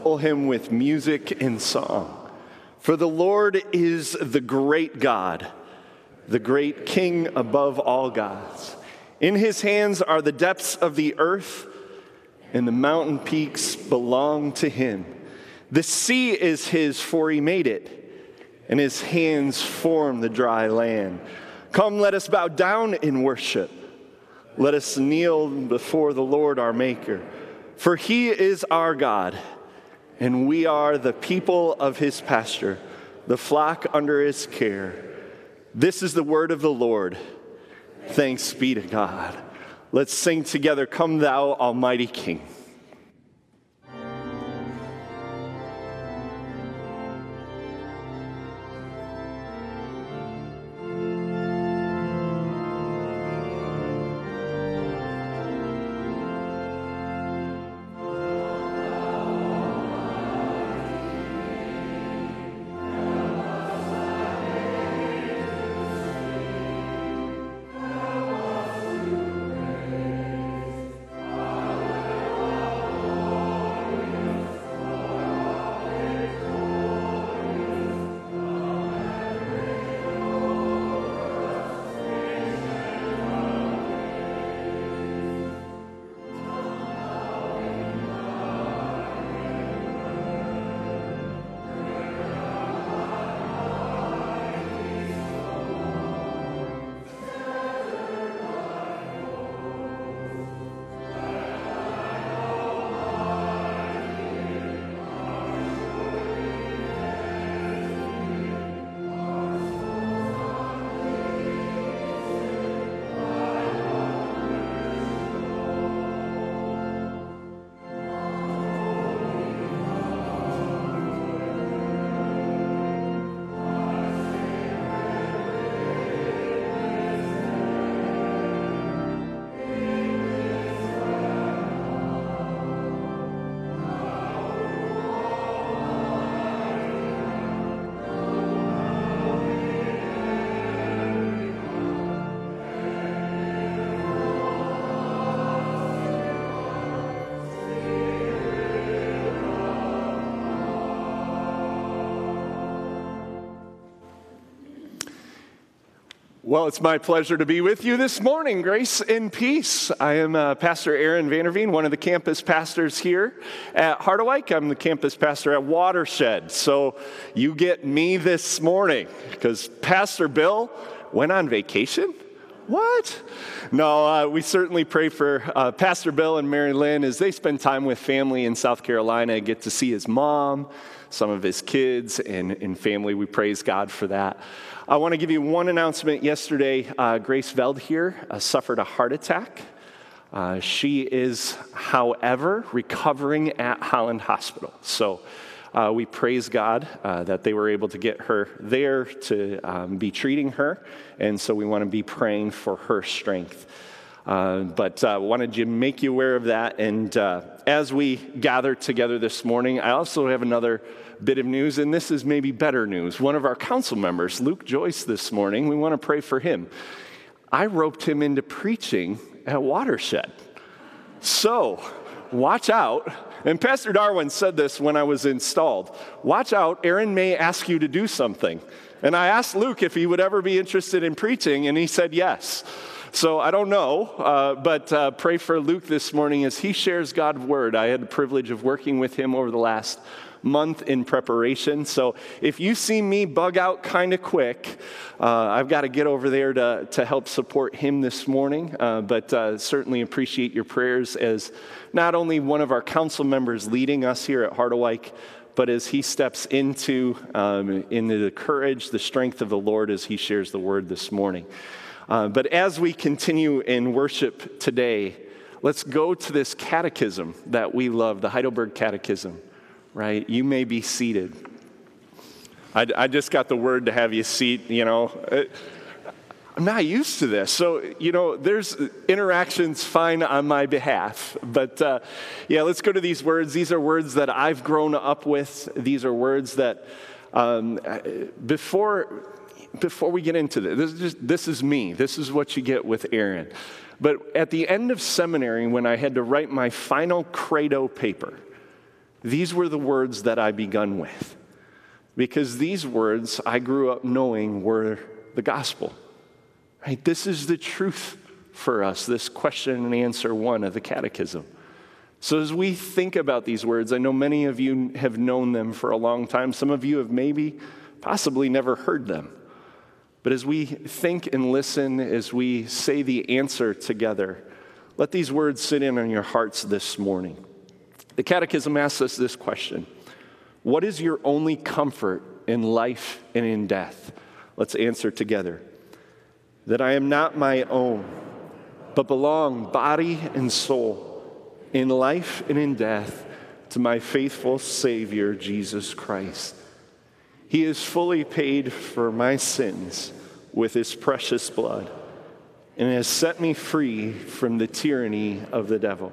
Extol him with music and song. For the Lord is the great God, the great King above all gods. In his hands are the depths of the earth, and the mountain peaks belong to him. The sea is his, for he made it, and his hands form the dry land. Come, let us bow down in worship. Let us kneel before the Lord our Maker. For he is our God, and we are the people of his pasture, the flock under his care. This is the word of the Lord. Thanks be to God. Let's sing together, Come Thou Almighty King. Well, it's my pleasure to be with you this morning. Grace and peace. I am Pastor Aaron Vanderveen, one of the campus pastors here at Hardawike. I'm the campus pastor at Watershed. So you get me this morning because Pastor Bill went on vacation. What? No, we certainly pray for Pastor Bill and Mary Lynn as they spend time with family in South Carolina and get to see his mom, some of his kids, and family. We praise God for that. I want to give you one announcement. Yesterday, Grace Veldheer suffered a heart attack. She is, however, recovering at Holland Hospital. So we praise God that they were able to get her there to be treating her, and so we want to be praying for her strength. But I wanted to make you aware of that, and as we gather together this morning, I also have another bit of news, and this is maybe better news. One of our council members, Luke Joyce, this morning, we want to pray for him. I roped him into preaching at Watershed, so watch out. And Pastor Darwin said this when I was installed. Watch out, Aaron may ask you to do something. And I asked Luke if he would ever be interested in preaching, and he said yes. So I don't know, but pray for Luke this morning as he shares God's word. I had the privilege of working with him over the last month in preparation. So if you see me bug out kind of quick, I've got to get over there to help support him this morning. But certainly appreciate your prayers as not only one of our council members leading us here at Hardawike, but as he steps into the courage, the strength of the Lord as he shares the word this morning. But as we continue in worship today, let's go to this catechism that we love, the Heidelberg Catechism, right? You may be seated. I just got the word to have you seat, you know. I'm not used to this. So, you know, there's interactions fine on my behalf. But, yeah, let's go to these words. These are words that I've grown up with. These are words that Before we get into this is me. This is what you get with Aaron. But at the end of seminary, when I had to write my final credo paper, These were the words that I begun with, because these words I grew up knowing were the gospel. Right? This is the truth for us, this question and answer one of the catechism. So as we think about these words, I know many of you have known them for a long time. Some of you have maybe, possibly never heard them. But as we think and listen, as we say the answer together, let these words sit in on your hearts this morning. The Catechism asks us this question: what is your only comfort in life and in death? Let's answer together. That I am not my own, but belong body and soul in life and in death to my faithful Savior, Jesus Christ. He has fully paid for my sins with his precious blood and has set me free from the tyranny of the devil.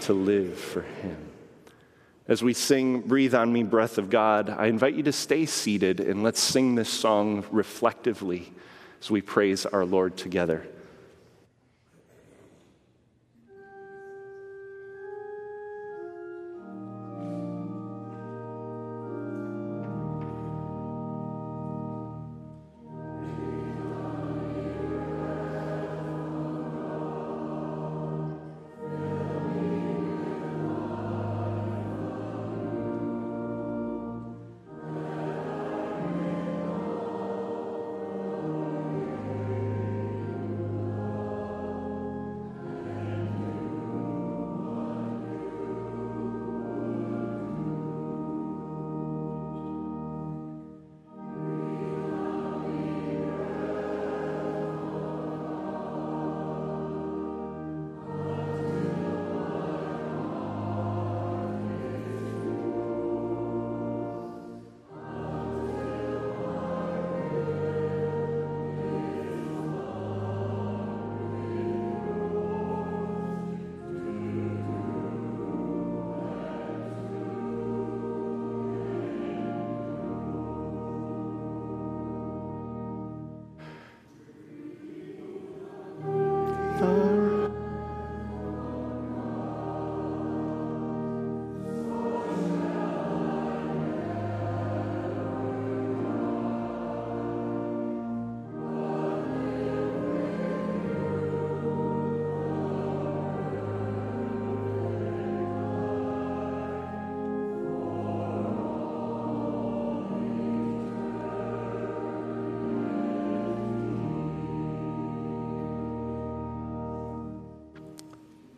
to live for him. As we sing Breathe on Me, Breath of God, I invite you to stay seated and let's sing this song reflectively as we praise our Lord together.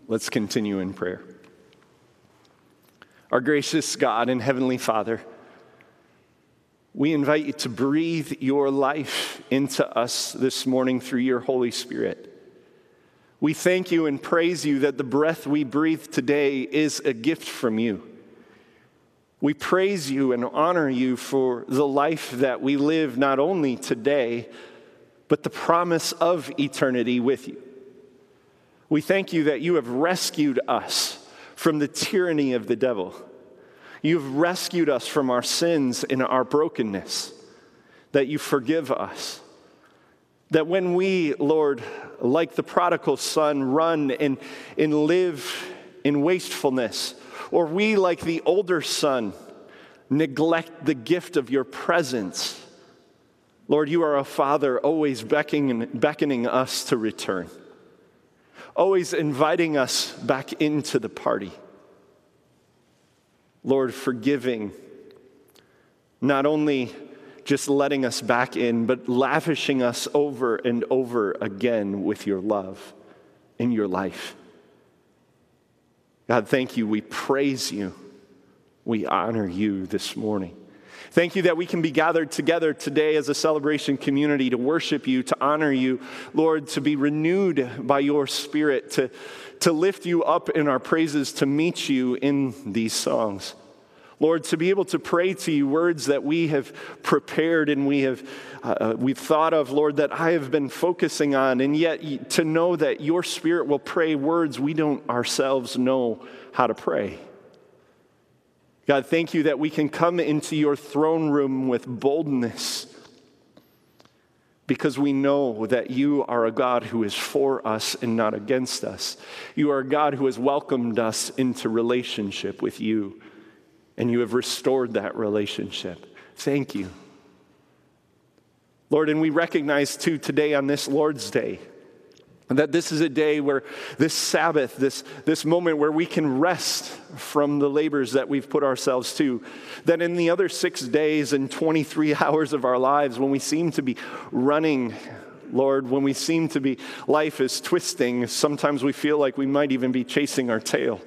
Let's continue in prayer. Our gracious God and Heavenly Father, we invite you to breathe your life into us this morning through your Holy Spirit. We thank you and praise you that the breath we breathe today is a gift from you. We praise you and honor you for the life that we live not only today, but the promise of eternity with you. We thank you that you have rescued us from the tyranny of the devil. You've rescued us from our sins and our brokenness, that you forgive us. That when we, Lord, like the prodigal son, run and live in wastefulness, or we, like the older son, neglect the gift of your presence, Lord, you are a Father always beckoning us to return, always inviting us back into the party. Lord, forgiving, not only just letting us back in, but lavishing us over and over again with your love in your life. God, thank you. We praise you. We honor you this morning. Thank you that we can be gathered together today as a celebration community to worship you, to honor you, Lord, to be renewed by your Spirit, to lift you up in our praises, to meet you in these songs. Lord, to be able to pray to you words that we have prepared and we've thought of, Lord, that I have been focusing on, and yet to know that your Spirit will pray words we don't ourselves know how to pray. God, thank you that we can come into your throne room with boldness, because we know that you are a God who is for us and not against us. You are a God who has welcomed us into relationship with you, and you have restored that relationship. Thank you, Lord. And we recognize too today on this Lord's Day that this is a day where this Sabbath, this moment where we can rest from the labors that we've put ourselves to, that in the other 6 days and 23 hours of our lives, when we seem to be running, Lord, when we seem to be, life is twisting, sometimes we feel like we might even be chasing our tail.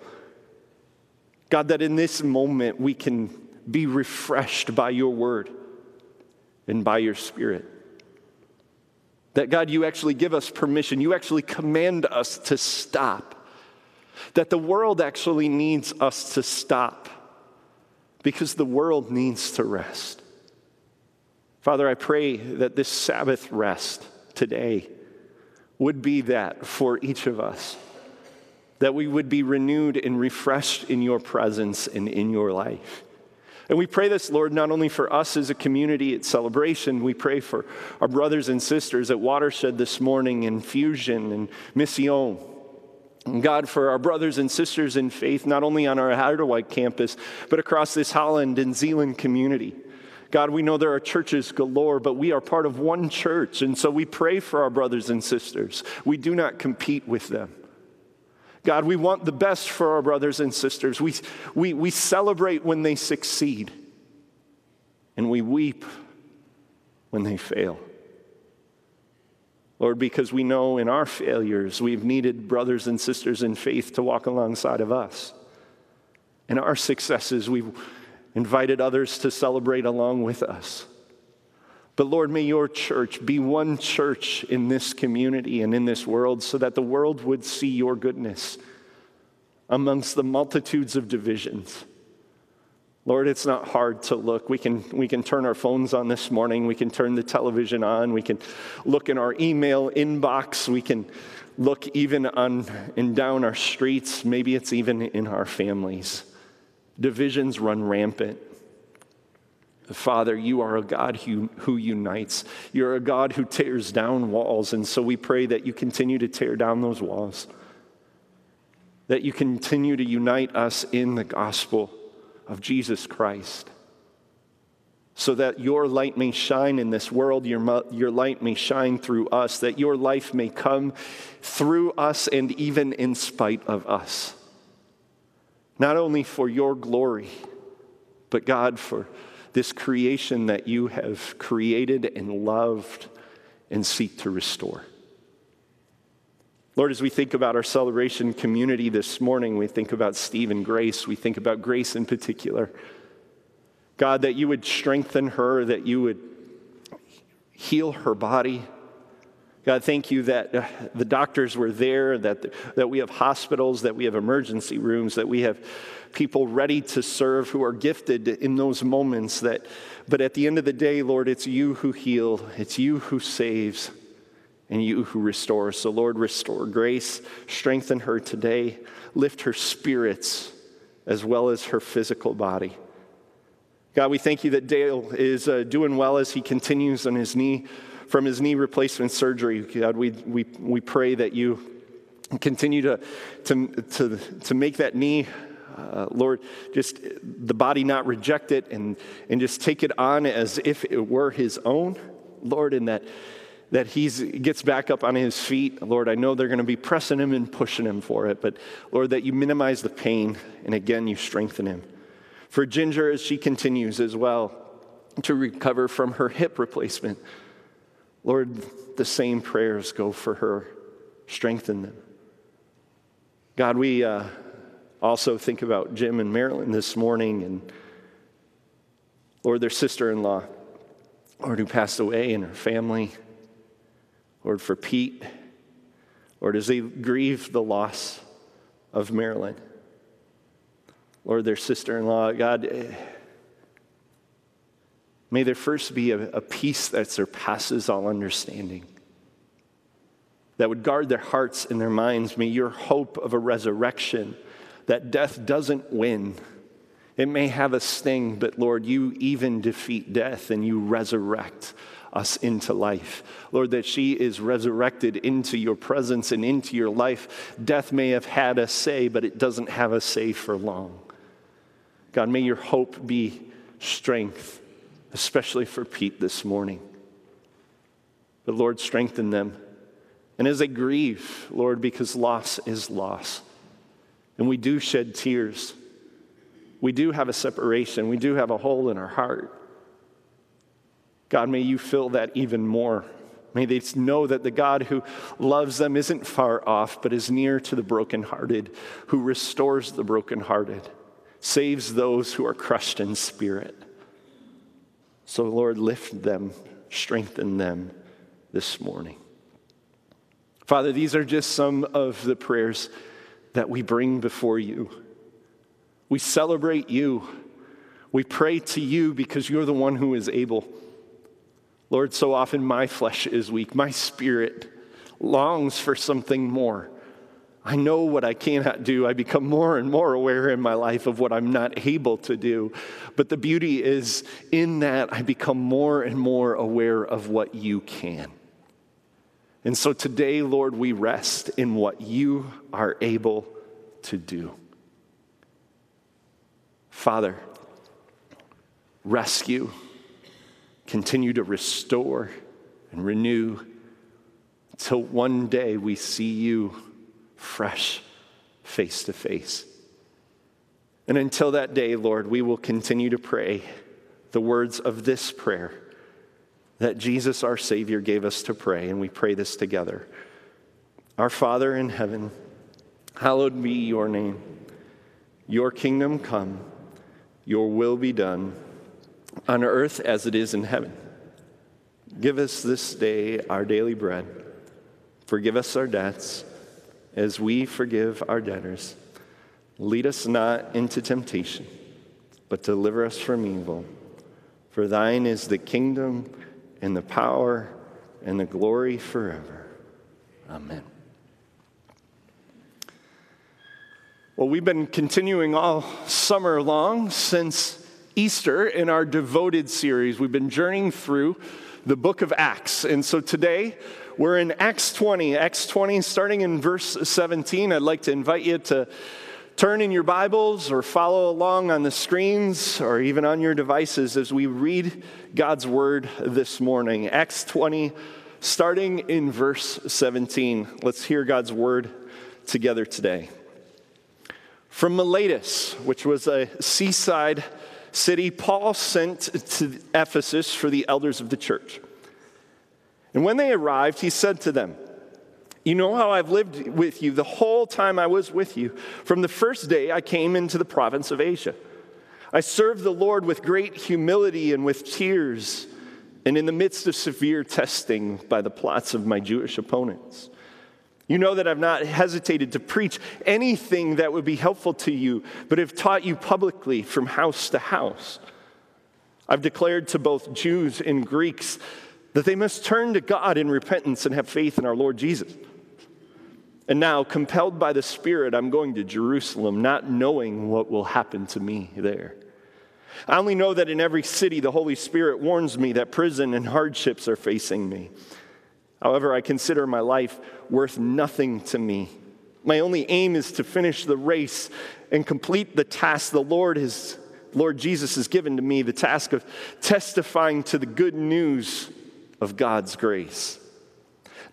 God, that in this moment we can be refreshed by your word and by your Spirit. That, God, you actually give us permission. You actually command us to stop. That the world actually needs us to stop, because the world needs to rest. Father, I pray that this Sabbath rest today would be that for each of us, that we would be renewed and refreshed in your presence and in your life. And we pray this, Lord, not only for us as a community at Celebration, we pray for our brothers and sisters at Watershed this morning, in Fusion and Mission. And God, for our brothers and sisters in faith, not only on our Heiderwijk campus, but across this Holland and Zealand community. God, we know there are churches galore, but we are part of one church, and so we pray for our brothers and sisters. We do not compete with them. God, we want the best for our brothers and sisters. We celebrate when they succeed, and we weep when they fail. Lord, because we know in our failures, we've needed brothers and sisters in faith to walk alongside of us. In our successes, we've invited others to celebrate along with us. But Lord, may your church be one church in this community and in this world, so that the world would see your goodness amongst the multitudes of divisions. Lord, it's not hard to look. We can turn our phones on this morning. We can turn the television on. We can look in our email inbox. We can look even on and down our streets. Maybe it's even in our families. Divisions run rampant. Father, you are a God who unites. You're a God who tears down walls. And so we pray that you continue to tear down those walls, that you continue to unite us in the gospel of Jesus Christ, so that your light may shine in this world, your light may shine through us, that your life may come through us and even in spite of us. Not only for your glory, but God, for this creation that you have created and loved and seek to restore. Lord, as we think about our Celebration community this morning, we think about Steve and Grace. We think about Grace in particular. God, that you would strengthen her, that you would heal her body. God, thank you that the doctors were there, that we have hospitals, that we have emergency rooms, that we have people ready to serve who are gifted in those moments. But at the end of the day, Lord, it's you who heal, it's you who saves, and you who restores. So Lord, restore Grace, strengthen her today, lift her spirits as well as her physical body. God, we thank you that Dale is doing well as he continues on his knee, from his knee replacement surgery. God, we pray that you continue to make that knee, Lord, just the body not reject it and just take it on as if it were his own, Lord, and that he gets back up on his feet. Lord, I know they're going to be pressing him and pushing him for it, but Lord, that you minimize the pain, and again, you strengthen him. For Ginger, as she continues as well to recover from her hip replacement, Lord, the same prayers go for her. Strengthen them. God, we also think about Jim and Marilyn this morning, and Lord, their sister-in-law, Lord, who passed away, and her family. Lord, for Pete, Lord, as they grieve the loss of Marilyn. or their sister-in-law. God, may there first be a peace that surpasses all understanding, that would guard their hearts and their minds. May your hope of a resurrection, that death doesn't win. It may have a sting, but Lord, you even defeat death and you resurrect us into life. Lord, that she is resurrected into your presence and into your life. Death may have had a say, but it doesn't have a say for long. God, may your hope be strength, especially for Pete this morning. But Lord, strengthen them. And as they grieve, Lord, because loss is loss, and we do shed tears, we do have a separation, we do have a hole in our heart, God, may you fill that even more. May they know that the God who loves them isn't far off, but is near to the brokenhearted, who restores the brokenhearted, saves those who are crushed in spirit. So, Lord, lift them, strengthen them this morning. Father, these are just some of the prayers that we bring before you. We celebrate you. We pray to you because you're the one who is able. Lord, so often my flesh is weak. My spirit longs for something more. I know what I cannot do. I become more and more aware in my life of what I'm not able to do. But the beauty is in that I become more and more aware of what you can. And so today, Lord, we rest in what you are able to do. Father, rescue. Continue to restore and renew until one day we see you fresh, face to face. And until that day, Lord, we will continue to pray the words of this prayer that Jesus, our Savior, gave us to pray, and we pray this together. Our Father in heaven, hallowed be your name. Your kingdom come, your will be done, on earth as it is in heaven. Give us this day our daily bread. Forgive us our debts as we forgive our debtors. Lead us not into temptation, but deliver us from evil. For thine is the kingdom and the power and the glory forever. Amen. Well, we've been continuing all summer long since Easter in our devoted series. We've been journeying through the book of Acts. And so today we're in Acts 20. Acts 20, starting in verse 17. I'd like to invite you to turn in your Bibles or follow along on the screens or even on your devices as we read God's word this morning. Acts 20, starting in verse 17. Let's hear God's word together today. From Miletus, which was a seaside city, Paul sent to Ephesus for the elders of the church. And when they arrived, he said to them, "You know how I've lived with you the whole time I was with you, from the first day I came into the province of Asia. I served the Lord with great humility and with tears, and in the midst of severe testing by the plots of my Jewish opponents. You know that I've not hesitated to preach anything that would be helpful to you, but have taught you publicly from house to house. I've declared to both Jews and Greeks that they must turn to God in repentance and have faith in our Lord Jesus. And now, compelled by the Spirit, I'm going to Jerusalem, not knowing what will happen to me there. I only know that in every city the Holy Spirit warns me that prison and hardships are facing me. However, I consider my life worth nothing to me. My only aim is to finish the race and complete the task the Lord Jesus has given to me, the task of testifying to the good news of God's grace.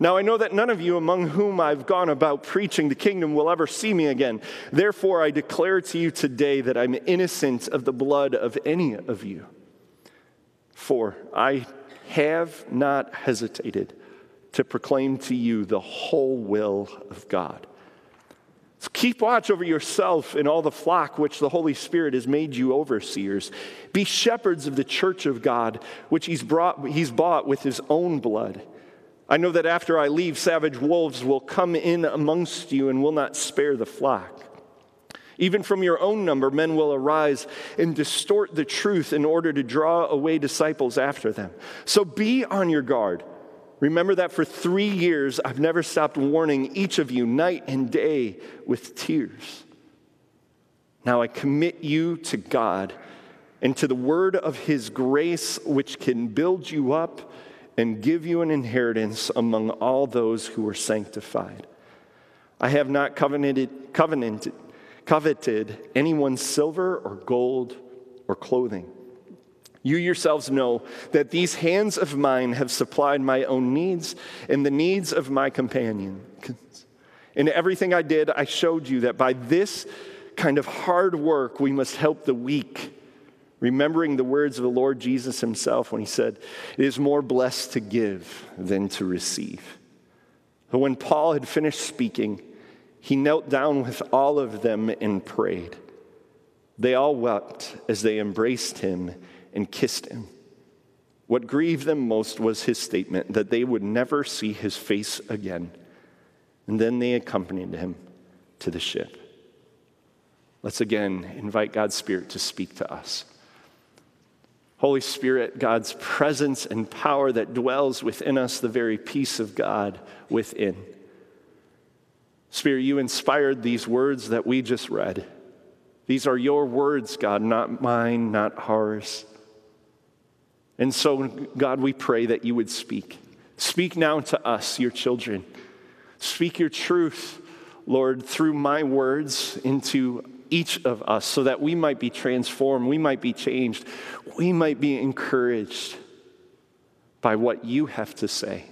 Now I know that none of you among whom I've gone about preaching the kingdom will ever see me again. Therefore, I declare to you today that I'm innocent of the blood of any of you. For I have not hesitated to proclaim to you the whole will of God. So keep watch over yourself and all the flock which the Holy Spirit has made you overseers. Be shepherds of the church of God, which He's bought with His own blood. I know that after I leave, savage wolves will come in amongst you and will not spare the flock. Even from your own number, men will arise and distort the truth in order to draw away disciples after them. So be on your guard. Remember that for 3 years, I've never stopped warning each of you night and day with tears. Now I commit you to God and to the word of his grace, which can build you up and give you an inheritance among all those who are sanctified. I have not coveted anyone's silver or gold or clothing. You yourselves know that these hands of mine have supplied my own needs and the needs of my companions. In everything I did, I showed you that by this kind of hard work, we must help the weak, remembering the words of the Lord Jesus himself when he said, "It is more blessed to give than to receive." But when Paul had finished speaking, he knelt down with all of them and prayed. They all wept as they embraced him and kissed him. What grieved them most was his statement that they would never see his face again. And then they accompanied him to the ship. Let's again invite God's Spirit to speak to us. Holy Spirit, God's presence and power that dwells within us, the very peace of God within. Spirit, you inspired these words that we just read. These are your words, God, not mine, not ours. And so, God, we pray that you would speak. Speak now to us, your children. Speak your truth, Lord, through my words into each of us so that we might be transformed, we might be changed, we might be encouraged by what you have to say.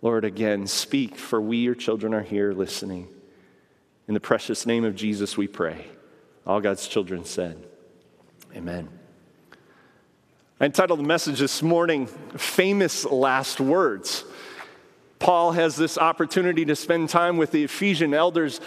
Lord, again, speak, for we, your children, are here listening. In the precious name of Jesus, we pray. All God's children said, amen. I entitled the message this morning, Famous Last Words. Paul has this opportunity to spend time with the Ephesian elders.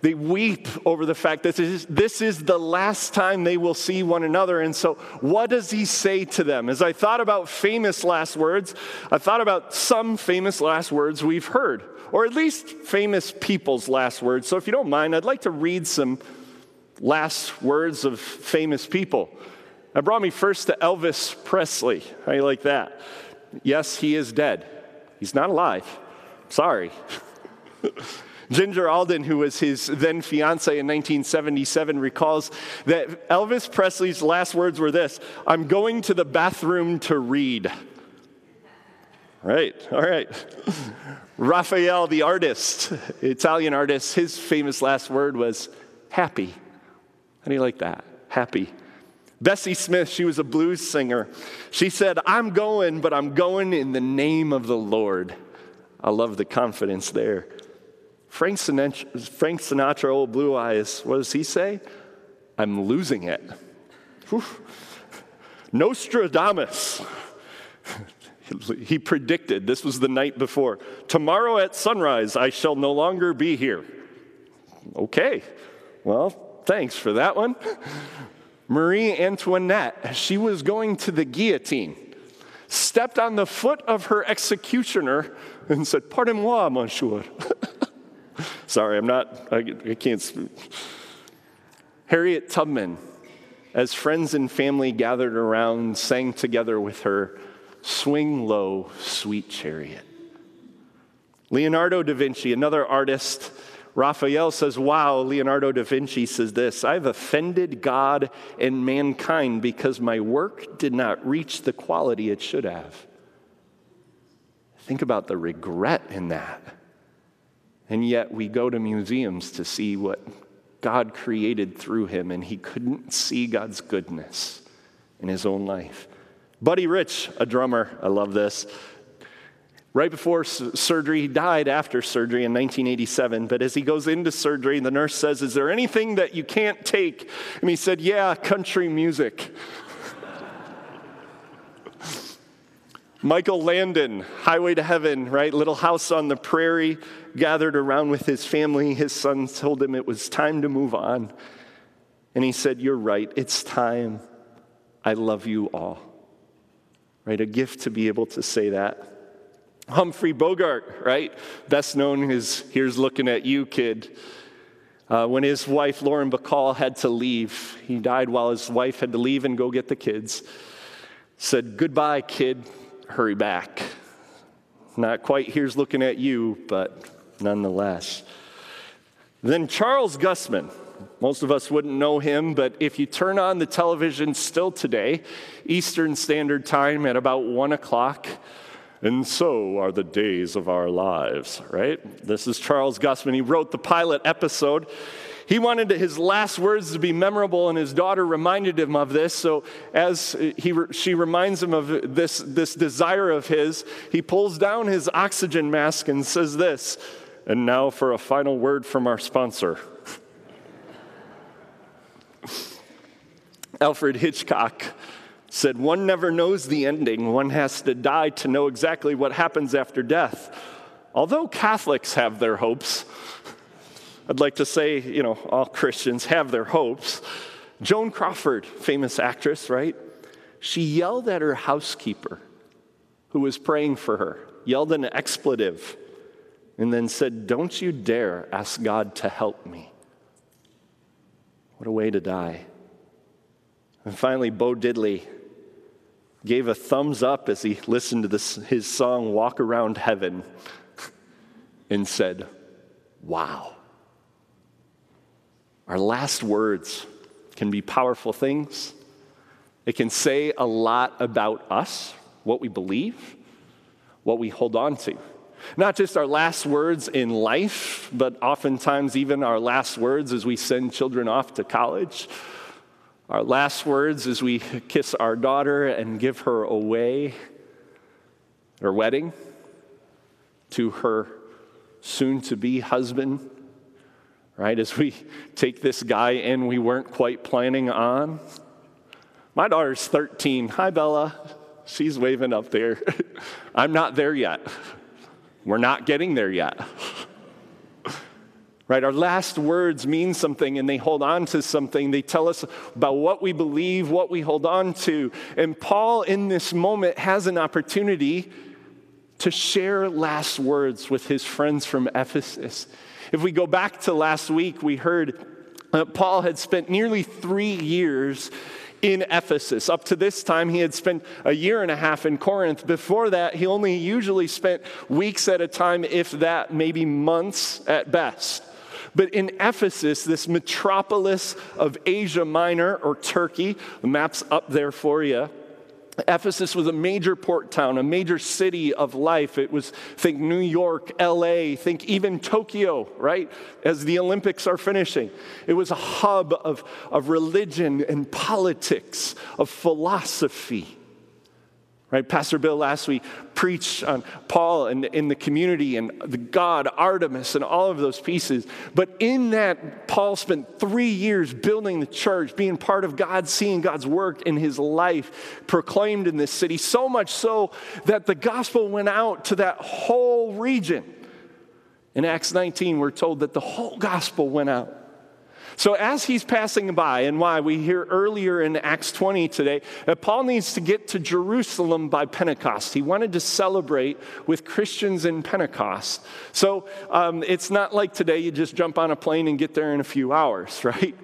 They weep over the fact that this is the last time they will see one another. And so what does he say to them? As I thought about famous last words, I thought about some famous last words we've heard, or at least famous people's last words. So if you don't mind, I'd like to read some last words of famous people. I brought me first to Elvis Presley. How do you like that? Yes, he is dead. He's not alive. Sorry. Ginger Alden, who was his then fiancée in 1977, recalls that Elvis Presley's last words were this: "I'm going to the bathroom to read." Right, all right. Raphael, the artist, Italian artist, his famous last word was happy. How do you like that? Happy. Bessie Smith, she was a blues singer. She said, "I'm going, but I'm going in the name of the Lord." I love the confidence there. Frank Sinatra, old blue eyes, what does he say? "I'm losing it." Whew. Nostradamus, he predicted, this was the night before, "Tomorrow at sunrise, I shall no longer be here." Okay, well, thanks for that one. Marie Antoinette, she was going to the guillotine, stepped on the foot of her executioner and said, "Pardon moi, monsieur." Sorry, I can't speak. Harriet Tubman, as friends and family gathered around, sang together with her, "Swing low, sweet chariot." Leonardo da Vinci, another artist. Raphael says, "Wow." Leonardo da Vinci says this: "I've offended God and mankind because my work did not reach the quality it should have." Think about the regret in that. And yet we go to museums to see what God created through him, and he couldn't see God's goodness in his own life. Buddy Rich, a drummer, I love this. Right before surgery, he died after surgery in 1987, but as he goes into surgery, the nurse says, "Is there anything that you can't take?" And he said, "Yeah, country music." Michael Landon, Highway to Heaven, right? Little House on the Prairie, gathered around with his family. His son told him it was time to move on. And he said, "You're right, it's time. I love you all." Right? A gift to be able to say that. Humphrey Bogart, right? Best known as "Here's Looking at You, Kid." When his wife, Lauren Bacall, had to leave, he died while his wife had to leave and go get the kids. Said, goodbye, kid, hurry back. Not quite here's looking at you, but nonetheless. Then Charles Gussman. Most of us wouldn't know him, but if you turn on the television still today, Eastern Standard Time at about 1 o'clock, and so are the days of our lives, right? This is Charles Gussman. He wrote the pilot episode. He wanted his last words to be memorable, and his daughter reminded him of this. So as she reminds him of this desire of his, he pulls down his oxygen mask and says this, and now for a final word from our sponsor. Alfred Hitchcock said, one never knows the ending. One has to die to know exactly what happens after death. Although Catholics have their hopes, I'd like to say, you know, all Christians have their hopes. Joan Crawford, famous actress, right? She yelled at her housekeeper who was praying for her, yelled an expletive, and then said, don't you dare ask God to help me. What a way to die. And finally, Bo Diddley gave a thumbs up as he listened to his song, Walk Around Heaven, and said, wow. Our last words can be powerful things. It can say a lot about us, what we believe, what we hold on to. Not just our last words in life, but oftentimes even our last words as we send children off to college. Our last words as we kiss our daughter and give her away at her wedding to her soon-to-be husband, right? As we take this guy in we weren't quite planning on. My daughter's 13. Hi, Bella. She's waving up there. I'm not there yet. We're not getting there yet. Right, our last words mean something, and they hold on to something. They tell us about what we believe, what we hold on to. And Paul, in this moment, has an opportunity to share last words with his friends from Ephesus. If we go back to last week, we heard that Paul had spent nearly 3 years in Ephesus. Up to this time, he had spent 1.5 years in Corinth. Before that, he only usually spent weeks at a time, if that, maybe months at best. But in Ephesus, this metropolis of Asia Minor, or Turkey, the map's up there for you, Ephesus was a major port town, a major city of life. It was, think New York, LA, think even Tokyo, right? As the Olympics are finishing. It was a hub of religion and politics, of philosophy, right? Pastor Bill last week preached on Paul and in the community and the god Artemis and all of those pieces. But in that, Paul spent 3 years building the church, being part of God, seeing God's work in his life proclaimed in this city, so much so that the gospel went out to that whole region. In Acts 19, we're told that the whole gospel went out. So as he's passing by, and why we hear earlier in Acts 20 today, that Paul needs to get to Jerusalem by Pentecost. He wanted to celebrate with Christians in Pentecost. So it's not like today you just jump on a plane and get there in a few hours, right?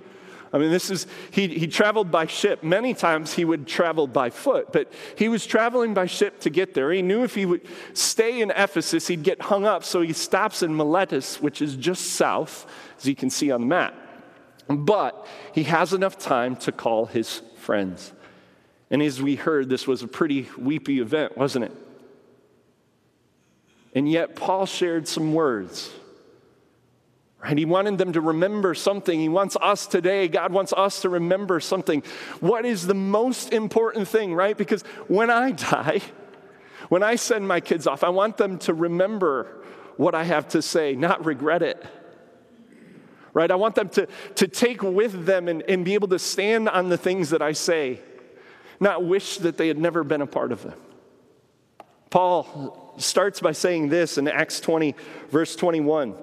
I mean, this is, he traveled by ship. Many times he would travel by foot, but he was traveling by ship to get there. He knew if he would stay in Ephesus, he'd get hung up, so he stops in Miletus, which is just south, as you can see on the map. But he has enough time to call his friends. And as we heard, this was a pretty weepy event, wasn't it? And yet Paul shared some words. Right? He wanted them to remember something. He wants us today, God wants us to remember something. What is the most important thing, right? Because when I die, when I send my kids off, I want them to remember what I have to say, not regret it. Right? I want them to take with them and be able to stand on the things that I say, not wish that they had never been a part of them. Paul starts by saying this in Acts 20, verse 21.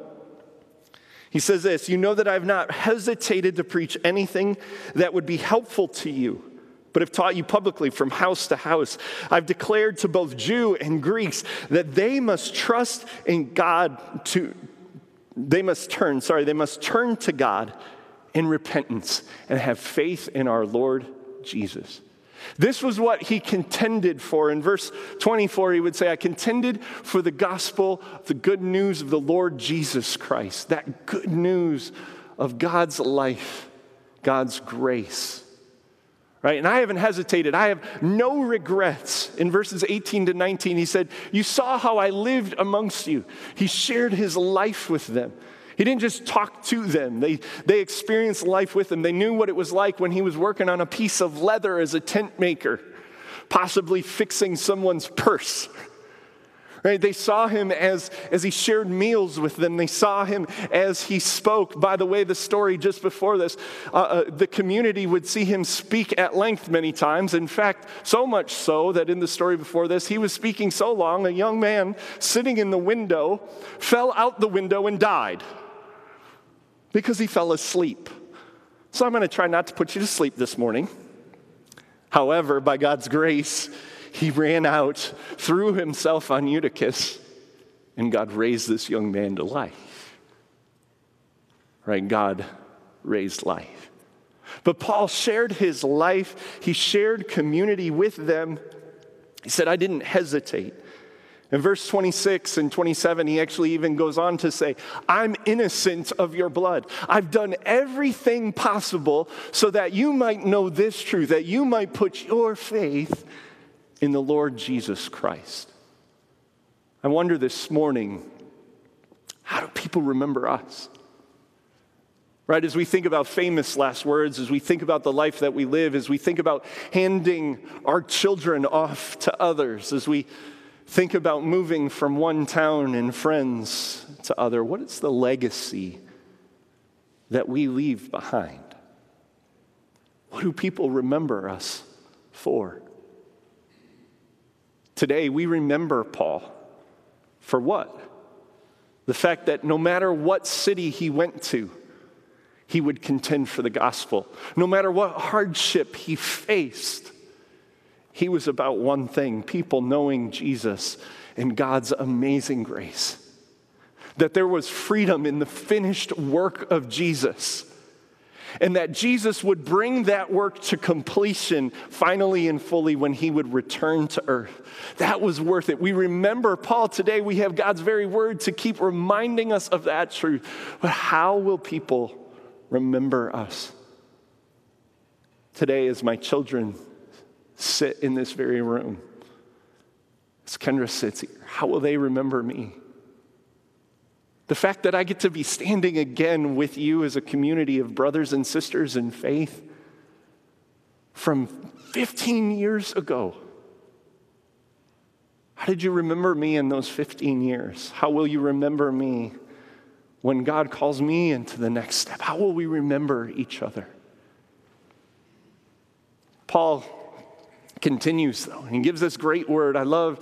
He says this, you know that I have not hesitated to preach anything that would be helpful to you, but have taught you publicly from house to house. I've declared to both Jew and Greeks that they must trust in God They must turn to God in repentance and have faith in our Lord Jesus. This was what he contended for. In verse 24, he would say, I contended for the gospel, the good news of the Lord Jesus Christ, that good news of God's life, God's grace. Right? And I haven't hesitated. I have no regrets. In verses 18 to 19, he said, you saw how I lived amongst you. He shared his life with them. He didn't just talk to them. They experienced life with him. They knew what it was like when he was working on a piece of leather as a tent maker, possibly fixing someone's purse. Right? They saw him as he shared meals with them. They saw him as he spoke. By the way, the story just before this, the community would see him speak at length many times. In fact, so much so that in the story before this, he was speaking so long, a young man sitting in the window fell out the window and died. Because he fell asleep. So I'm going to try not to put you to sleep this morning. However, by God's grace, he ran out, threw himself on Eutychus, and God raised this young man to life. Right? God raised life. But Paul shared his life. He shared community with them. He said, I didn't hesitate. In verse 26 and 27, he actually even goes on to say, I'm innocent of your blood. I've done everything possible so that you might know this truth, that you might put your faith in the Lord Jesus Christ. I wonder this morning, how do people remember us? Right, as we think about famous last words, as we think about the life that we live, as we think about handing our children off to others, as we think about moving from one town and friends to other. What is the legacy that we leave behind? What do people remember us for? Today, we remember Paul for what? The fact that no matter what city he went to, he would contend for the gospel. No matter what hardship he faced, he was about one thing, people knowing Jesus and God's amazing grace. That there was freedom in the finished work of Jesus. And that Jesus would bring that work to completion finally and fully when he would return to earth. That was worth it. We remember Paul today. We have God's very word to keep reminding us of that truth. But how will people remember us? Today, as my children sit in this very room, as Kendra sits here, how will they remember me? The fact that I get to be standing again with you as a community of brothers and sisters in faith from 15 years ago. How did you remember me in those 15 years? How will you remember me when God calls me into the next step? How will we remember each other? Paul continues, though, and he gives this great word. I love,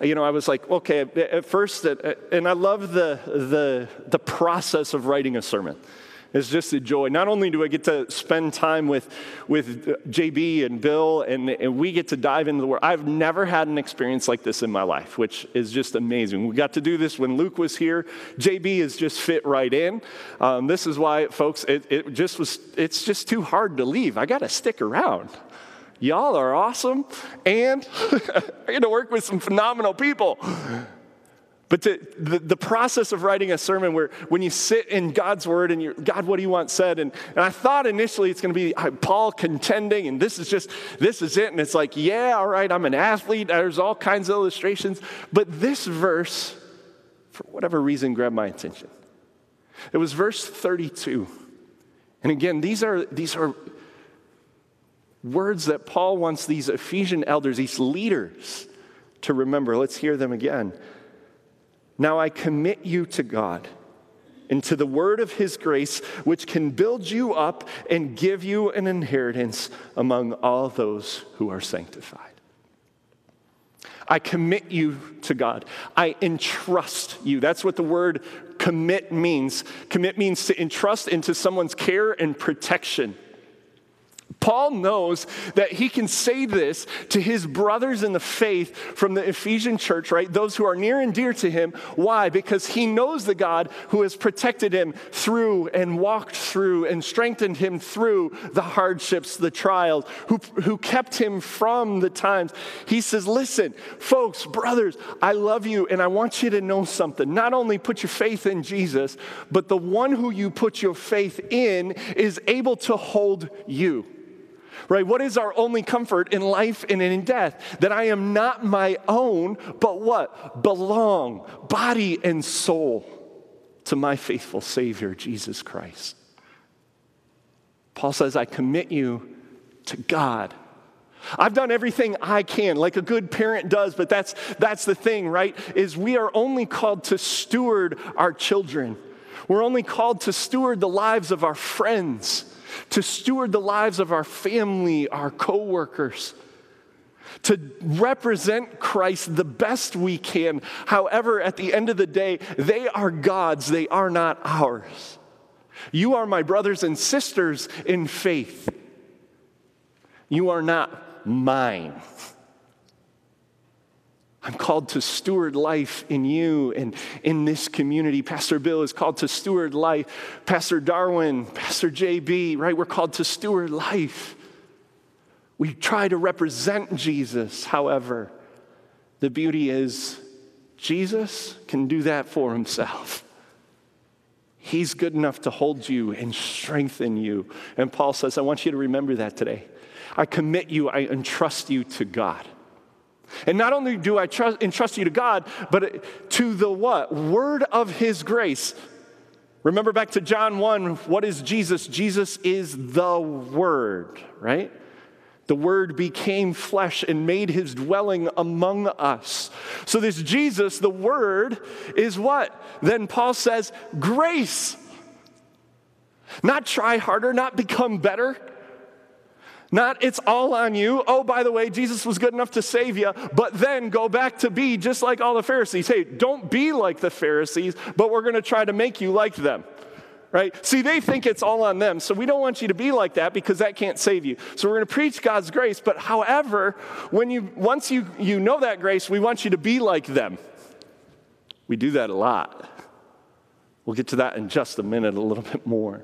I was like, okay, at first, and I love the process of writing a sermon. It's just a joy. Not only do I get to spend time with JB and Bill, and we get to dive into the Word. I've never had an experience like this in my life, which is just amazing. We got to do this when Luke was here. JB is just fit right in. This is why, folks, it's just too hard to leave. I got to stick around. Y'all are awesome, and I get to work with some phenomenal people. But the process of writing a sermon where when you sit in God's word and God, what do you want said? And I thought initially it's going to be Paul contending, and this is it. And it's like, yeah, all right, I'm an athlete. There's all kinds of illustrations. But this verse, for whatever reason, grabbed my attention. It was verse 32. And again, these are words that Paul wants these Ephesian elders, these leaders, to remember. Let's hear them again. Now I commit you to God and to the word of his grace, which can build you up and give you an inheritance among all those who are sanctified. I commit you to God. I entrust you. That's what the word commit means. Commit means to entrust into someone's care and protection. Paul knows that he can say this to his brothers in the faith from the Ephesian church, right? Those who are near and dear to him. Why? Because he knows the God who has protected him through and walked through and strengthened him through the hardships, the trials, who kept him from the times. He says, listen, folks, brothers, I love you and I want you to know something. Not only put your faith in Jesus, but the one who you put your faith in is able to hold you. Right? What is our only comfort in life and in death? That I am not my own, but what? Belong, body and soul, to my faithful Savior, Jesus Christ. Paul says, I commit you to God. I've done everything I can, like a good parent does, but that's the thing, right? Is we are only called to steward our children. We're only called to steward the lives of our friends, to steward the lives of our family, our coworkers, to represent Christ the best we can. However, at the end of the day, they are God's, they are not ours. You are my brothers and sisters in faith. You are not mine. I'm called to steward life in you and in this community. Pastor Bill is called to steward life. Pastor Darwin, Pastor JB, right? We're called to steward life. We try to represent Jesus. However, the beauty is Jesus can do that for himself. He's good enough to hold you and strengthen you. And Paul says, I want you to remember that today. I commit you, I entrust you to God. And not only do I entrust you to God, but to the what? Word of his grace. Remember back to John 1, what is Jesus? Jesus is the Word, right? The Word became flesh and made his dwelling among us. So this Jesus, the Word, is what? Then Paul says, grace. Not try harder, not become better. Not it's all on you. Oh, by the way, Jesus was good enough to save you, but then go back to be just like all the Pharisees. Hey, don't be like the Pharisees, but we're going to try to make you like them, right? See, they think it's all on them, so we don't want you to be like that because that can't save you. So we're going to preach God's grace, but however, once you know that grace, we want you to be like them. We do that a lot. We'll get to that in just a minute, a little bit more.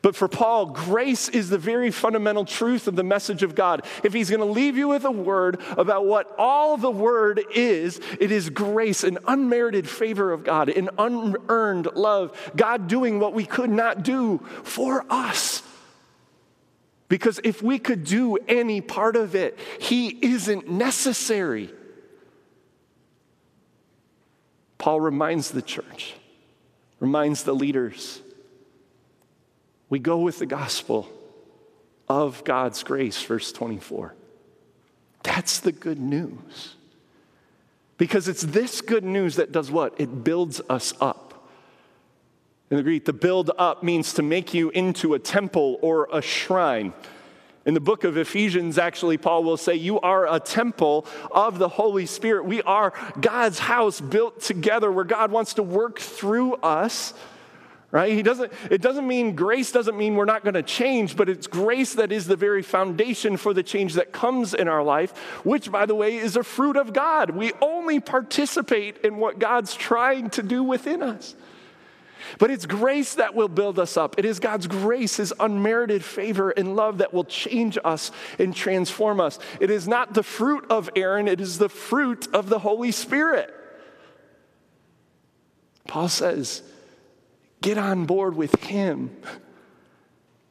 But for Paul, grace is the very fundamental truth of the message of God. If he's going to leave you with a word about what all the word is, it is grace, an unmerited favor of God, an unearned love, God doing what we could not do for us. Because if we could do any part of it, he isn't necessary. Paul reminds the church, reminds the leaders, we go with the gospel of God's grace, verse 24. That's the good news. Because it's this good news that does what? It builds us up. In the Greek, to build up means to make you into a temple or a shrine. In the book of Ephesians, actually, Paul will say, you are a temple of the Holy Spirit. We are God's house built together where God wants to work through us. Right? Grace doesn't mean we're not going to change, but it's grace that is the very foundation for the change that comes in our life, which, by the way, is a fruit of God. We only participate in what God's trying to do within us. But it's grace that will build us up. It is God's grace, his unmerited favor and love that will change us and transform us. It is not the fruit of Aaron, it is the fruit of the Holy Spirit. Paul says, get on board with him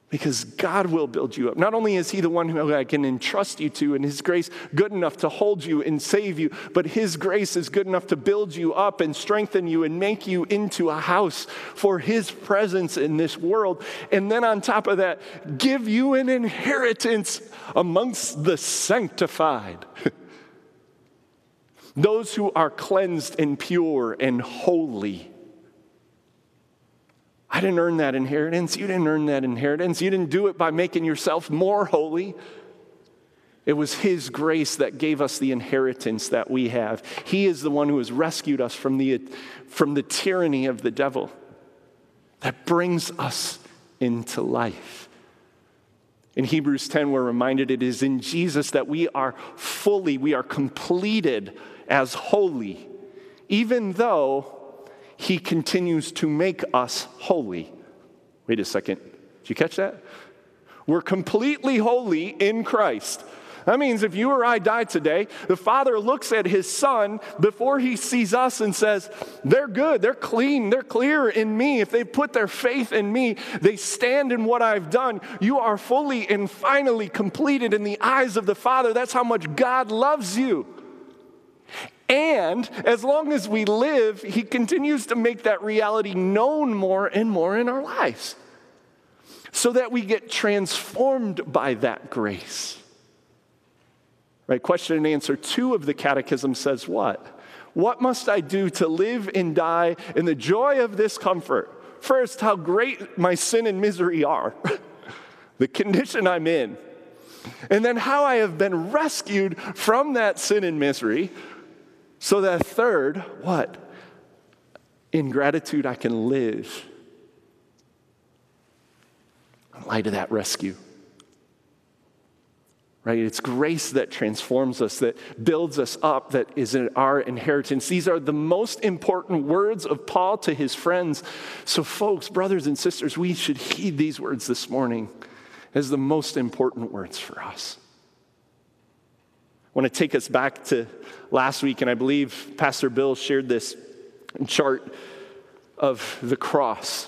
because God will build you up. Not only is he the one who I can entrust you to and his grace good enough to hold you and save you, but his grace is good enough to build you up and strengthen you and make you into a house for his presence in this world. And then on top of that, give you an inheritance amongst the sanctified. Those who are cleansed and pure and holy. I didn't earn that inheritance. You didn't earn that inheritance. You didn't do it by making yourself more holy. It was his grace that gave us the inheritance that we have. He is the one who has rescued us from the tyranny of the devil that brings us into life. In Hebrews 10, we're reminded it is in Jesus that we are fully, we are completed as holy, even though he continues to make us holy. Wait a second. Did you catch that? We're completely holy in Christ. That means if you or I die today, the Father looks at his Son before he sees us and says, they're good, they're clean, they're clear in me. If they put their faith in me, they stand in what I've done. You are fully and finally completed in the eyes of the Father. That's how much God loves you. And as long as we live, he continues to make that reality known more and more in our lives, so that we get transformed by that grace. Right, question and answer 2 of the Catechism says what? What must I do to live and die in the joy of this comfort? First, how great my sin and misery are, the condition I'm in. And then how I have been rescued from that sin and misery, so that third, what? In gratitude I can live in light of that rescue. Right? It's grace that transforms us, that builds us up, that is in our inheritance. These are the most important words of Paul to his friends. So folks, brothers and sisters, we should heed these words this morning as the most important words for us. I want to take us back to last week, and I believe Pastor Bill shared this chart of the cross.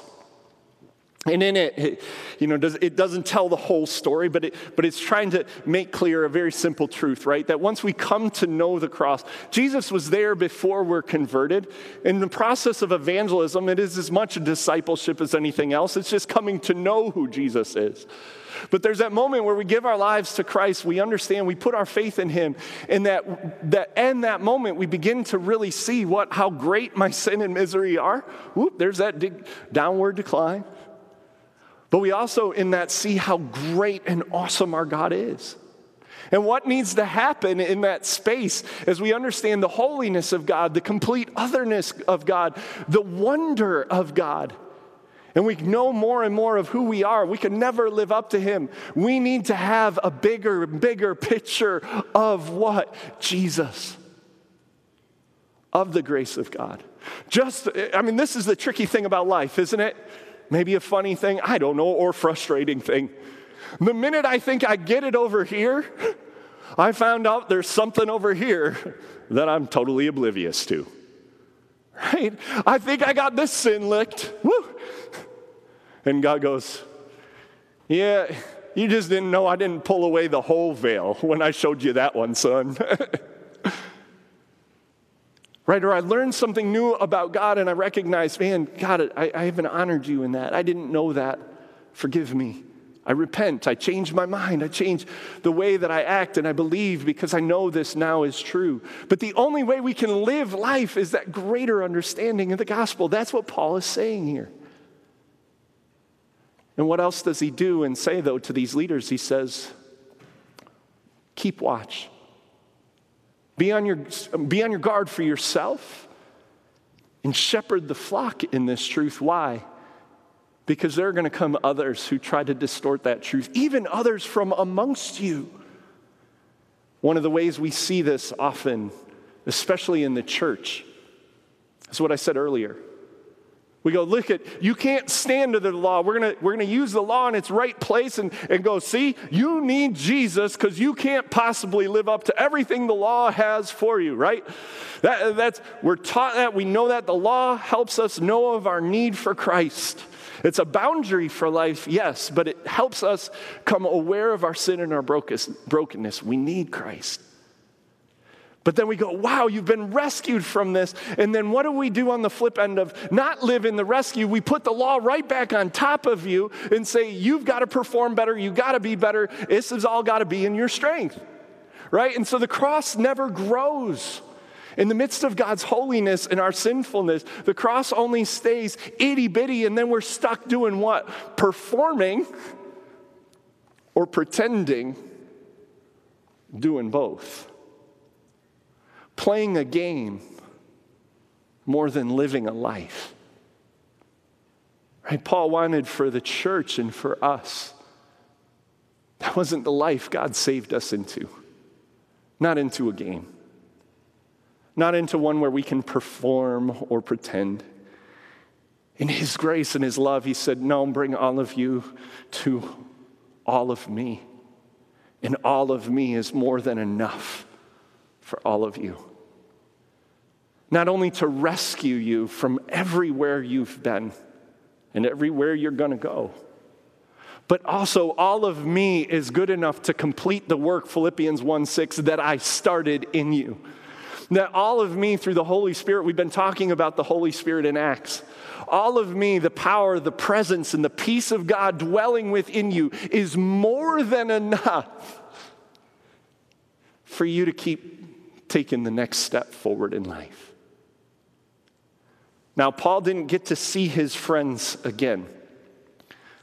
And in it, you know, it doesn't tell the whole story, but it's trying to make clear a very simple truth, right? That once we come to know the cross, Jesus was there before we're converted. In the process of evangelism, it is as much a discipleship as anything else. It's just coming to know who Jesus is. But there's that moment where we give our lives to Christ, we understand, we put our faith in him, and that moment we begin to really see how great my sin and misery are. Whoop, there's that downward decline. But we also in that see how great and awesome our God is. And what needs to happen in that space as we understand the holiness of God, the complete otherness of God, the wonder of God. And we know more and more of who we are. We can never live up to him. We need to have a bigger and bigger picture of what? Jesus. Of the grace of God. This is the tricky thing about life, isn't it? Maybe a funny thing, I don't know, or frustrating thing. The minute I think I get it over here, I found out there's something over here that I'm totally oblivious to, right? I think I got this sin licked, woo! And God goes, yeah, you just didn't know I didn't pull away the whole veil when I showed you that one, son. Right, or I learned something new about God and I recognized, man, God, I haven't honored you in that. I didn't know that. Forgive me. I repent. I change my mind. I change the way that I act and I believe because I know this now is true. But the only way we can live life is that greater understanding of the gospel. That's what Paul is saying here. And what else does he do and say, though, to these leaders? He says, keep watch. Be on your guard for yourself and shepherd the flock in this truth. Why? Because there are going to come others who try to distort that truth, even others from amongst you. One of the ways we see this often, especially in the church, is what I said earlier. We go, look at, you can't stand to the law. We're going to use the law in its right place and go, see, you need Jesus because you can't possibly live up to everything the law has for you, right? We're taught that. We know that. The law helps us know of our need for Christ. It's a boundary for life, yes, but it helps us come aware of our sin and our brokenness. We need Christ. But then we go, wow, you've been rescued from this. And then what do we do on the flip end of not live in the rescue? We put the law right back on top of you and say, you've got to perform better. You've got to be better. This has all got to be in your strength, right? And so the cross never grows. In the midst of God's holiness and our sinfulness, the cross only stays itty-bitty, and then we're stuck doing what? Performing or pretending, doing both. Playing a game more than living a life. Right? Paul wanted for the church and for us That wasn't the life God saved us into. Not into a game. Not into one where we can perform or pretend. In His grace and His love, He said, no, bring all of you to all of me. And all of me is more than enough for all of you. Not only to rescue you from everywhere you've been and everywhere you're going to go, but also all of me is good enough to complete the work, Philippians 1:6, that I started in you. That all of me through the Holy Spirit, we've been talking about the Holy Spirit in Acts. All of me, the power, the presence, and the peace of God dwelling within you is more than enough for you to keep taking the next step forward in life. Now, Paul didn't get to see his friends again.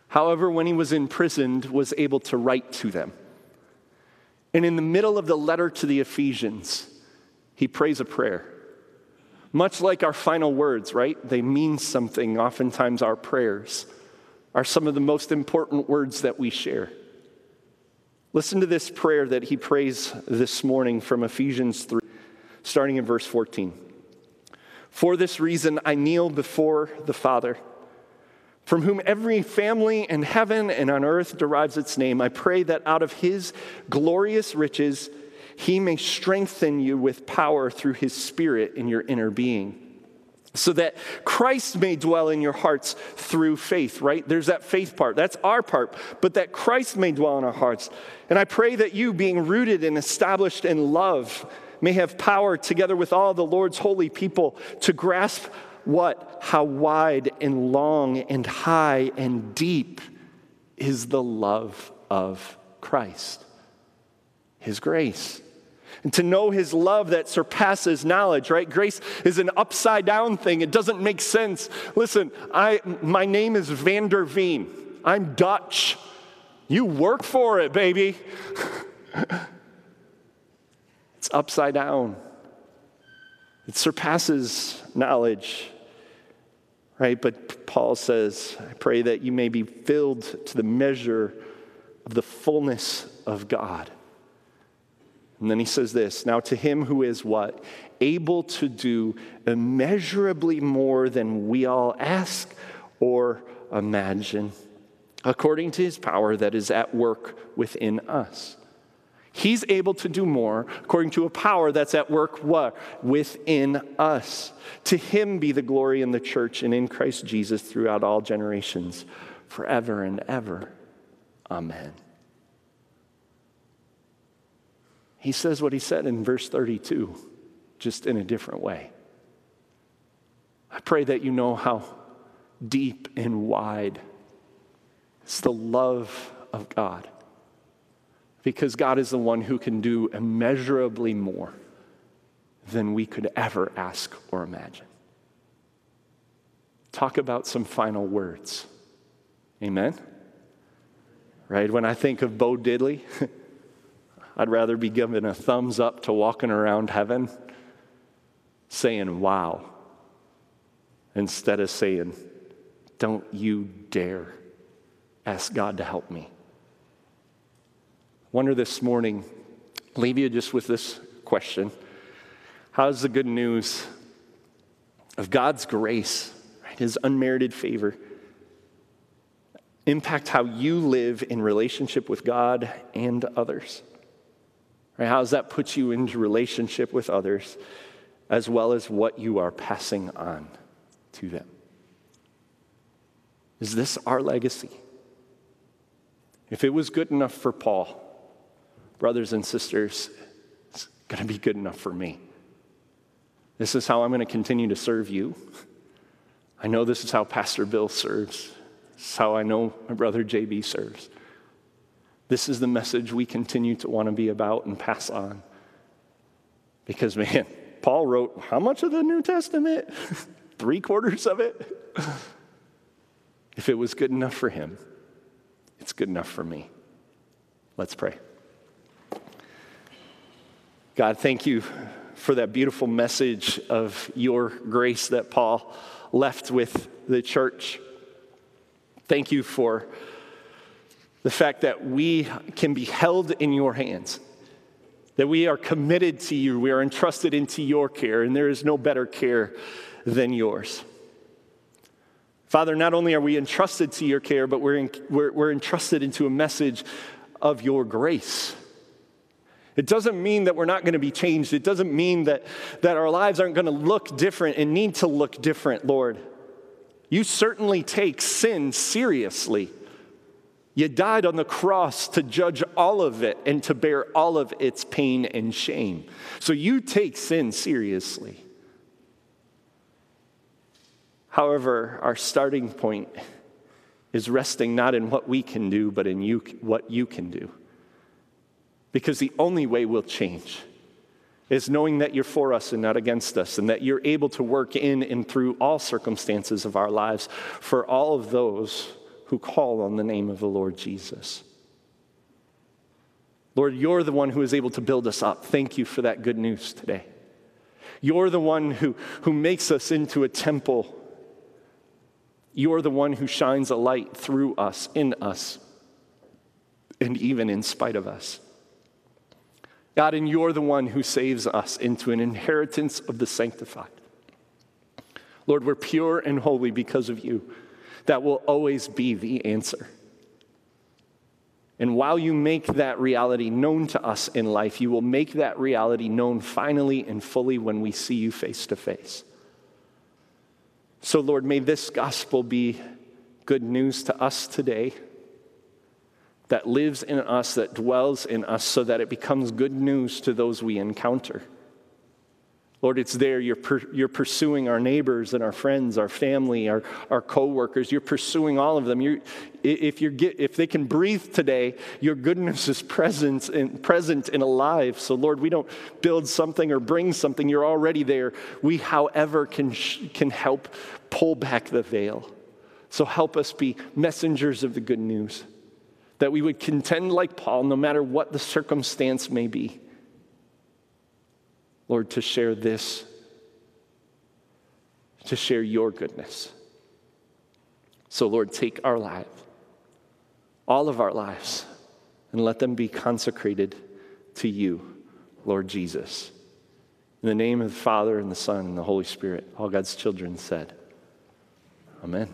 However, when he was imprisoned, was able to write to them. And in the middle of the letter to the Ephesians, he prays a prayer. Much like our final words, right? They mean something. Oftentimes our prayers are some of the most important words that we share. Listen to this prayer that he prays this morning from Ephesians 3, starting in verse 14. For this reason I kneel before the Father, from whom every family in heaven and on earth derives its name. I pray that out of His glorious riches, He may strengthen you with power through His Spirit in your inner being, so that Christ may dwell in your hearts through faith, right? There's that faith part. That's our part. But that Christ may dwell in our hearts. And I pray that you, being rooted and established in love, may have power together with all the Lord's holy people to grasp what? How wide and long and high and deep is the love of Christ, His grace. And to know His love that surpasses knowledge, right? Grace is an upside-down thing. It doesn't make sense. Listen, my name is Vanderveen. I'm Dutch. You work for it, baby. It's upside down. It surpasses knowledge, right? But Paul says, I pray that you may be filled to the measure of the fullness of God. And then he says this, now to Him who is what? Able to do immeasurably more than we all ask or imagine, according to His power that is at work within us. He's able to do more according to a power that's at work what? Within us. To Him be the glory in the church and in Christ Jesus throughout all generations, forever and ever. Amen. He says what He said in verse 32, just in a different way. I pray that you know how deep and wide is the love of God, because God is the one who can do immeasurably more than we could ever ask or imagine. Talk about some final words. Amen? Right? When I think of Bo Diddley, I'd rather be given a thumbs up to walking around heaven saying, wow, instead of saying, don't you dare ask God to help me. Wonder this morning, leave you just with this question. How does the good news of God's grace, right, His unmerited favor, impact how you live in relationship with God and others? Right, how does that put you into relationship with others as well as what you are passing on to them? Is this our legacy? If it was good enough for Paul, brothers and sisters, it's going to be good enough for me. This is how I'm going to continue to serve you. I know this is how Pastor Bill serves. This is how I know my brother JB serves. This is the message we continue to want to be about and pass on. Because, man, Paul wrote how much of the New Testament? 3/4 of it? If it was good enough for him, it's good enough for me. Let's pray. God, thank You for that beautiful message of Your grace that Paul left with the church. Thank You for the fact that we can be held in your hands, that we are committed to you, we are entrusted into your care, and there is no better care than yours. Father, not only are we entrusted to your care, but we're entrusted into a message of your grace. It doesn't mean that we're not going to be changed. It doesn't mean that our lives aren't going to look different and need to look different, Lord. You certainly take sin seriously. You died on the cross to judge all of it and to bear all of its pain and shame. So you take sin seriously. However, our starting point is resting not in what we can do, but in you, what you can do. Because the only way we'll change is knowing that you're for us and not against us, and that you're able to work in and through all circumstances of our lives for all of those who call on the name of the Lord Jesus. Lord, you're the one who is able to build us up. Thank you for that good news today. You're the one who makes us into a temple. You're the one who shines a light through us, in us, and even in spite of us. God, and you're the one who saves us into an inheritance of the sanctified. Lord, we're pure and holy because of you. That will always be the answer. And while you make that reality known to us in life, you will make that reality known finally and fully when we see you face to face. So, Lord, may this gospel be good news to us today that lives in us, that dwells in us, so that it becomes good news to those we encounter. Lord, it's there. You're pursuing our neighbors and our friends, our family, our co-workers. You're pursuing all of them. If they can breathe today, your goodness is present and alive. So, Lord, we don't build something or bring something. You're already there. We, however, can help pull back the veil. So help us be messengers of the good news, that we would contend like Paul, no matter what the circumstance may be. Lord, to share this, to share your goodness. So, Lord, take our life, all of our lives, and let them be consecrated to you, Lord Jesus. In the name of the Father, and the Son, and the Holy Spirit, all God's children said, Amen.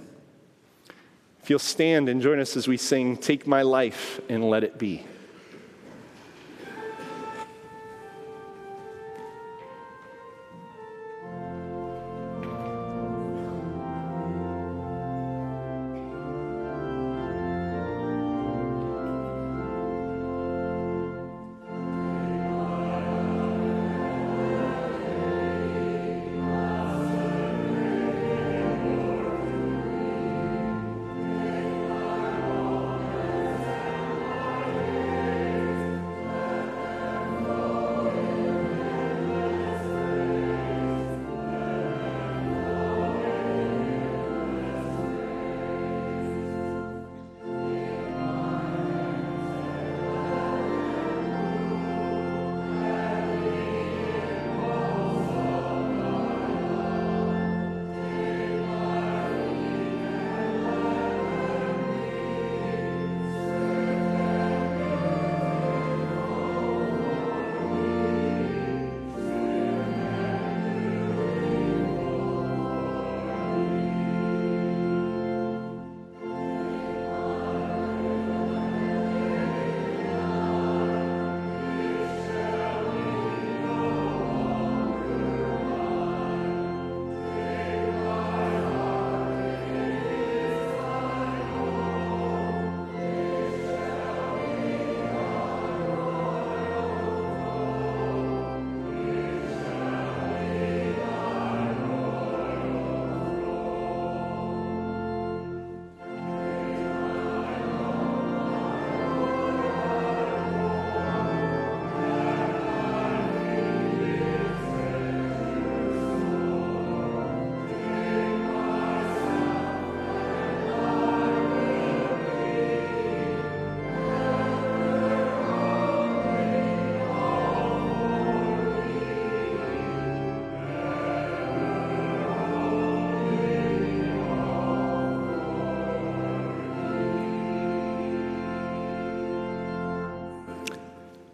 If you'll stand and join us as we sing, "Take My Life and Let It Be."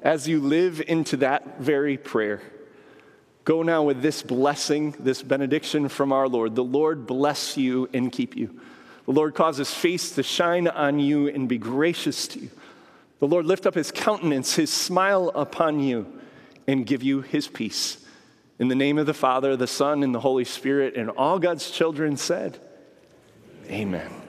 as you live into that very prayer, go now with this blessing, this benediction from our Lord. The Lord bless you and keep you. The Lord cause his face to shine on you and be gracious to you. The Lord lift up his countenance, his smile upon you, and give you his peace. In the name of the Father, the Son, and the Holy Spirit, and all God's children said, Amen.